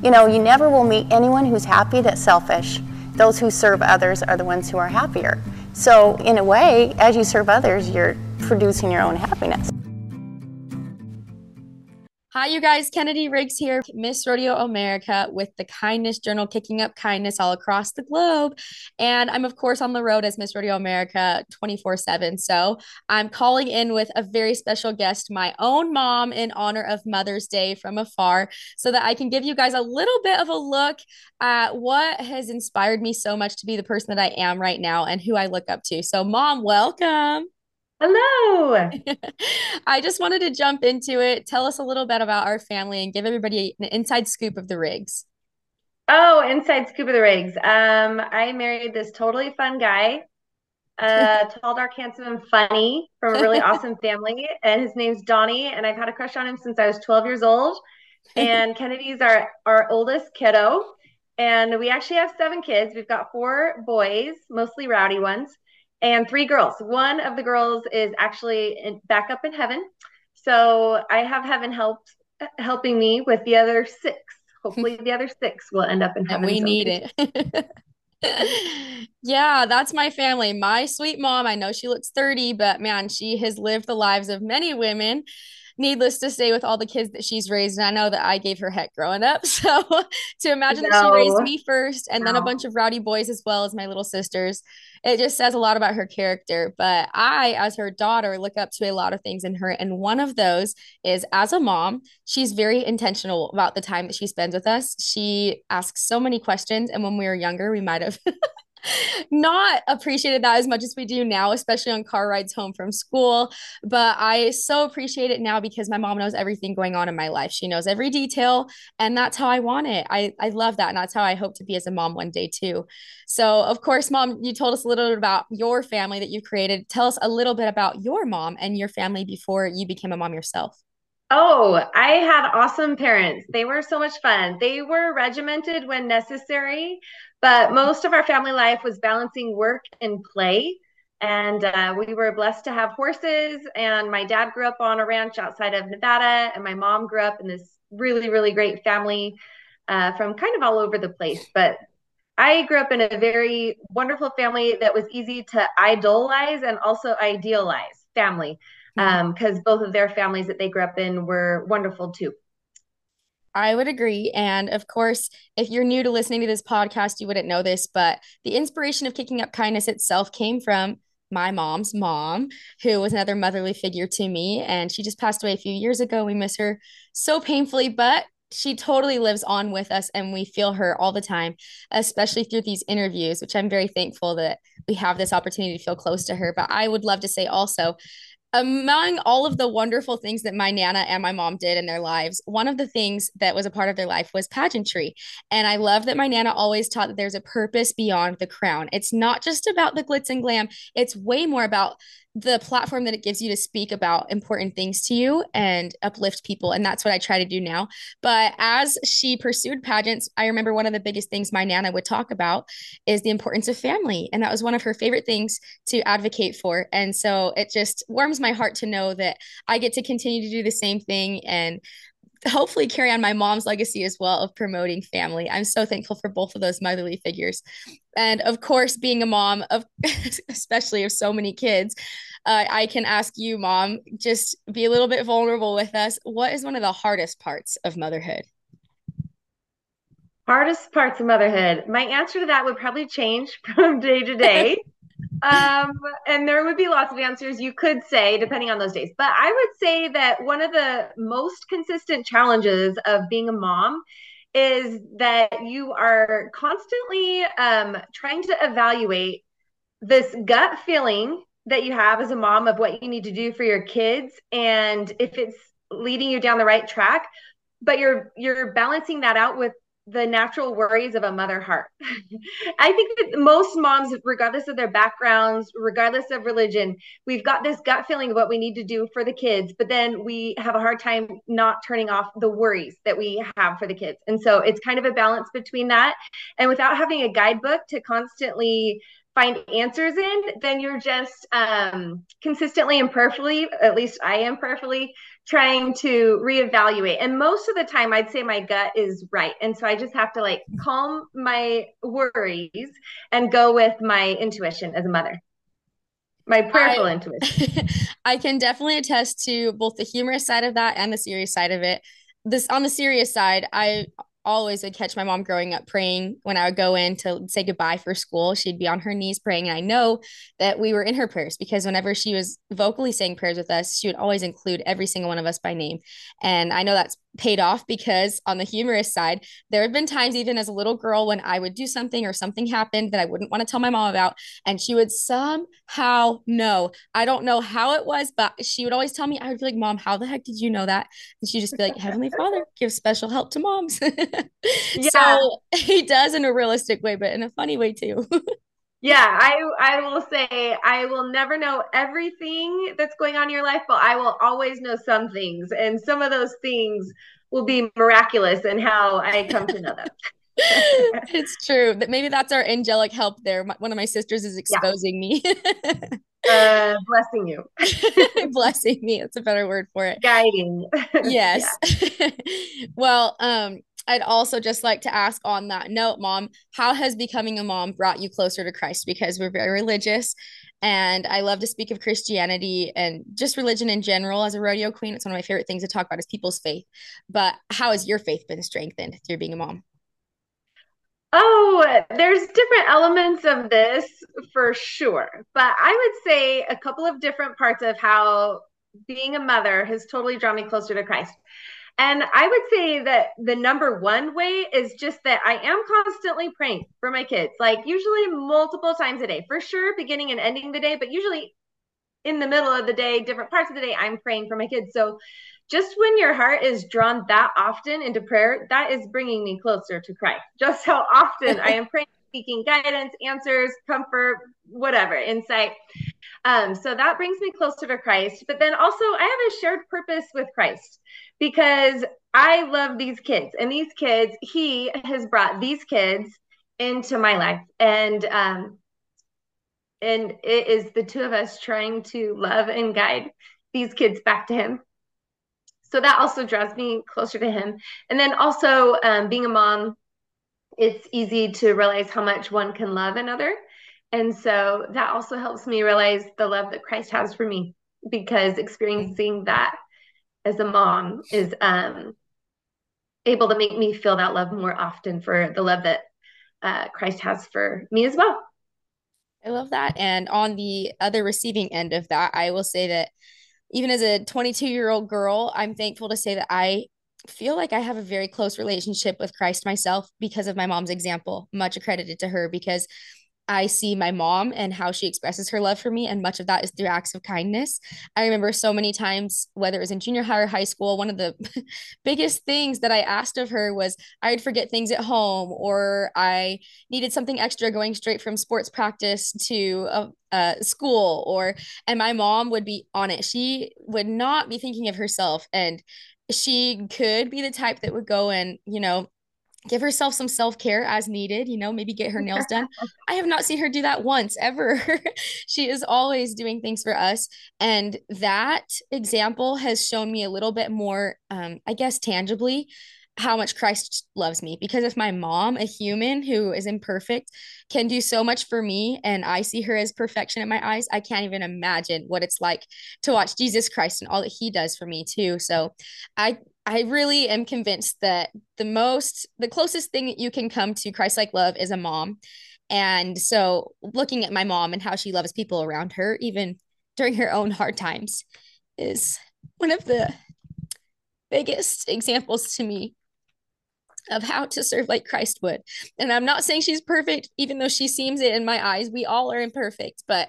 You know, you never will meet anyone who's happy that's selfish. Those who serve others are the ones who are happier. So in a way, as you serve others, you're producing your own happiness. Hi, you guys. Kennadee Riggs here, Miss Rodeo America, with the Kindness Journal, kicking up kindness all across the globe. And I'm, of course, on the road as Miss Rodeo America 24/7. So I'm calling in with a very special guest, my own mom, in honor of Mother's Day from afar, so that I can give you guys a little bit of a look at what has inspired me so much to be the person that I am right now and who I look up to. So, Mom, welcome. Hello. I just wanted to jump into it. Tell us a little bit about our family and give everybody an inside scoop of the Riggs. Oh, inside scoop of the Riggs. I married this totally fun guy, tall, dark, handsome, and funny, from a really awesome family. And his name's Donnie. And I've had a crush on him since I was 12 years old. And Kennadee's our oldest kiddo. And we actually have 7 kids. We've got 4 boys, mostly rowdy ones. And 3 girls. One of the girls is actually back up in heaven. So I have heaven helping me with the other 6. Hopefully the other 6 will end up in heaven. And we need it. Yeah, that's my family. My sweet mom, I know she looks 30, but man, she has lived the lives of many women. Needless to say, with all the kids that she's raised, and I know that I gave her heck growing up. So to imagine that she raised me first and then a bunch of rowdy boys as well as my little sisters, it just says a lot about her character. But I, as her daughter, look up to a lot of things in her. And one of those is, as a mom, she's very intentional about the time that she spends with us. She asks so many questions. And when we were younger, we might have not appreciated that as much as we do now, especially on car rides home from school. But I so appreciate it now because my mom knows everything going on in my life. She knows every detail, and that's how I want it. I love that. And that's how I hope to be as a mom one day too. So of course, Mom, you told us a little bit about your family that you created. Tell us a little bit about your mom and your family before you became a mom yourself. Oh, I had awesome parents. They were so much fun. They were regimented when necessary, but most of our family life was balancing work and play. And we were blessed to have horses. And my dad grew up on a ranch outside of Nevada. And my mom grew up in this really, really great family from kind of all over the place. But I grew up in a very wonderful family that was easy to idolize and also idealize family. Because both of their families that they grew up in were wonderful too. I would agree. And of course, if you're new to listening to this podcast, you wouldn't know this, but the inspiration of Kicking Up Kindness itself came from my mom's mom, who was another motherly figure to me. And she just passed away a few years ago. We miss her so painfully, but she totally lives on with us and we feel her all the time, especially through these interviews, which I'm very thankful that we have this opportunity to feel close to her. But I would love to say also, among all of the wonderful things that my Nana and my mom did in their lives, one of the things that was a part of their life was pageantry. And I love that my Nana always taught that there's a purpose beyond the crown. It's not just about the glitz and glam. It's way more about the platform that it gives you to speak about important things to you and uplift people. And that's what I try to do now. But as she pursued pageants, I remember one of the biggest things my Nana would talk about is the importance of family. And that was one of her favorite things to advocate for. And so it just warms my heart to know that I get to continue to do the same thing and hopefully carry on my mom's legacy as well of promoting family. I'm so thankful for both of those motherly figures. And of course, being a mom, of especially of so many kids, I can ask you, Mom, just be a little bit vulnerable with us. What is one of the hardest parts of motherhood? Hardest parts of motherhood. My answer to that would probably change from day to day. And there would be lots of answers you could say depending on those days. But I would say that one of the most consistent challenges of being a mom is that you are constantly trying to evaluate this gut feeling that you have as a mom of what you need to do for your kids and if it's leading you down the right track. But you're balancing that out with the natural worries of a mother heart. I think that most moms, regardless of their backgrounds, regardless of religion, we've got this gut feeling of what we need to do for the kids, but then we have a hard time not turning off the worries that we have for the kids. And so it's kind of a balance between that. And without having a guidebook to constantly find answers in, then you're just consistently and prayerfully, at least I am prayerfully, trying to reevaluate. And most of the time I'd say my gut is right. And so I just have to like calm my worries and go with my intuition as a mother, my prayerful intuition. I can definitely attest to both the humorous side of that and the serious side of it. On the serious side, I always would catch my mom growing up praying when I would go in to say goodbye for school. She'd be on her knees praying. And I know that we were in her prayers because whenever she was vocally saying prayers with us, she would always include every single one of us by name. And I know that's paid off because on the humorous side, there have been times even as a little girl when I would do something or something happened that I wouldn't want to tell my mom about. And she would somehow know. I don't know how it was, but she would always tell me, I would be like, Mom, how the heck did you know that? And she'd just be like, Heavenly Father gives special help to moms. Yeah. So he does in a realistic way, but in a funny way too. Yeah, I will say I will never know everything that's going on in your life, but I will always know some things. And some of those things will be miraculous in how I come to know them. It's true. That maybe that's our angelic help there. One of my sisters is exposing me. Blessing you. Blessing me. That's a better word for it. Guiding. Yes. Yeah. Well, I'd also just like to ask on that note, Mom, how has becoming a mom brought you closer to Christ? Because we're very religious and I love to speak of Christianity and just religion in general as a rodeo queen. It's one of my favorite things to talk about is people's faith. But how has your faith been strengthened through being a mom? Oh, there's different elements of this for sure. But I would say a couple of different parts of how being a mother has totally drawn me closer to Christ. And I would say that the number one way is just that I am constantly praying for my kids, like usually multiple times a day, for sure, beginning and ending the day, but usually in the middle of the day, different parts of the day, I'm praying for my kids. So just when your heart is drawn that often into prayer, that is bringing me closer to Christ. Just how often I am praying, seeking guidance, answers, comfort, whatever, insight. So that brings me closer to Christ. But then also I have a shared purpose with Christ because I love these kids and these kids, he has brought these kids into my life. And it is the two of us trying to love and guide these kids back to him. So that also draws me closer to him. And then also being a mom, it's easy to realize how much one can love another. And so that also helps me realize the love that Christ has for me, because experiencing that as a mom is able to make me feel that love more often for the love that Christ has for me as well. I love that. And on the other receiving end of that, I will say that even as a 22-year-old girl, I'm thankful to say that I feel like I have a very close relationship with Christ myself because of my mom's example, much accredited to her, because I see my mom and how she expresses her love for me. And much of that is through acts of kindness. I remember so many times, whether it was in junior high or high school, one of the biggest things that I asked of her was I'd forget things at home, or I needed something extra going straight from sports practice to school, and my mom would be on it. She would not be thinking of herself. And she could be the type that would go and, give herself some self-care as needed, maybe get her nails done. I have not seen her do that once ever. She is always doing things for us. And that example has shown me a little bit more, tangibly, how much Christ loves me. Because if my mom, a human who is imperfect, can do so much for me, and I see her as perfection in my eyes, I can't even imagine what it's like to watch Jesus Christ and all that he does for me too. So I really am convinced that the closest thing that you can come to Christ-like love is a mom. And so looking at my mom and how she loves people around her, even during her own hard times, is one of the biggest examples to me of how to serve like Christ would. And I'm not saying she's perfect, even though she seems it in my eyes. We all are imperfect, but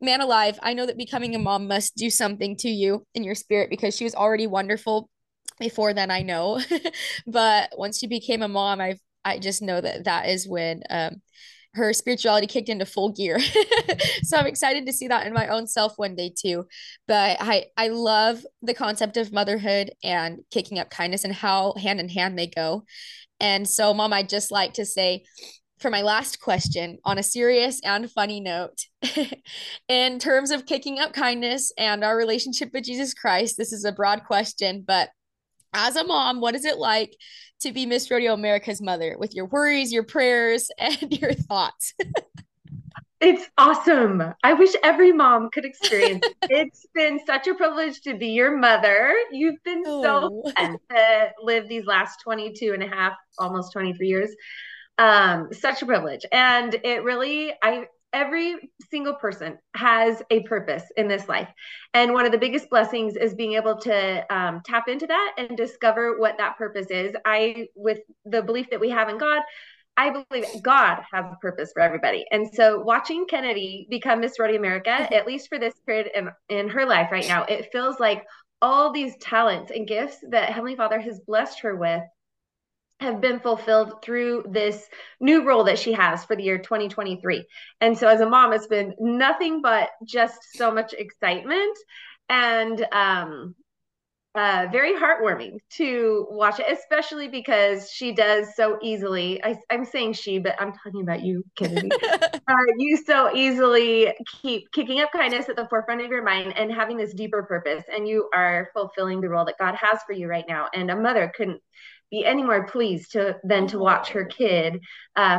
man alive, I know that becoming a mom must do something to you in your spirit, because she was already wonderful before then, I know. But once she became a mom, I just know that is when her spirituality kicked into full gear. So I'm excited to see that in my own self one day too. But I love the concept of motherhood and kicking up kindness and how hand in hand they go. And so, Mom, I'd just like to say for my last question, on a serious and funny note, in terms of kicking up kindness and our relationship with Jesus Christ, this is a broad question, but as a mom, what is it like to be Miss Rodeo America's mother with your worries, your prayers, and your thoughts? It's awesome. I wish every mom could experience it. It's been such a privilege to be your mother. You've been so blessed to live these last 22 and a half, almost 23 years. Such a privilege. And it really, every single person has a purpose in this life. And one of the biggest blessings is being able to tap into that and discover what that purpose is. With the belief that we have in God, I believe God has a purpose for everybody. And so watching Kennadee become Miss Rodeo America, at least for this period in her life right now, it feels like all these talents and gifts that Heavenly Father has blessed her with have been fulfilled through this new role that she has for the year 2023. And so as a mom, it's been nothing but just so much excitement and very heartwarming to watch it, especially because she does so easily. I'm saying she, but I'm talking about you, Kennadee. You so easily keep kicking up kindness at the forefront of your mind and having this deeper purpose. And you are fulfilling the role that God has for you right now. And a mother couldn't be any more pleased than to watch her kid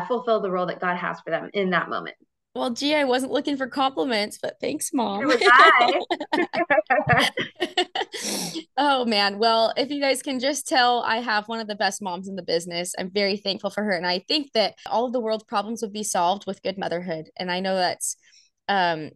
fulfill the role that God has for them in that moment. Well, gee, I wasn't looking for compliments, but thanks, Mom. Oh, man. Well, if you guys can just tell, I have one of the best moms in the business. I'm very thankful for her. And I think that all of the world's problems would be solved with good motherhood. And I know that's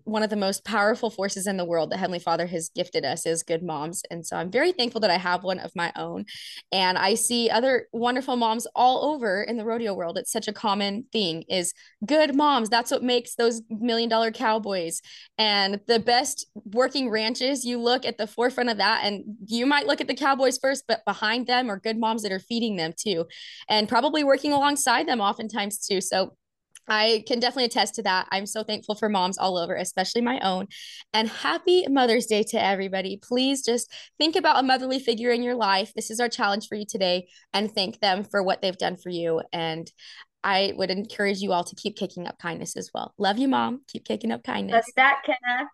one of the most powerful forces in the world that Heavenly Father has gifted us is good moms. And so I'm very thankful that I have one of my own, and I see other wonderful moms all over in the rodeo world. It's such a common thing is good moms. That's what makes those $1 million cowboys and the best working ranches. You look at the forefront of that and you might look at the cowboys first, but behind them are good moms that are feeding them too, and probably working alongside them oftentimes too. So I can definitely attest to that. I'm so thankful for moms all over, especially my own. And happy Mother's Day to everybody. Please just think about a motherly figure in your life. This is our challenge for you today, and thank them for what they've done for you. And I would encourage you all to keep kicking up kindness as well. Love you, Mom. Keep kicking up kindness. Love that, Kenna.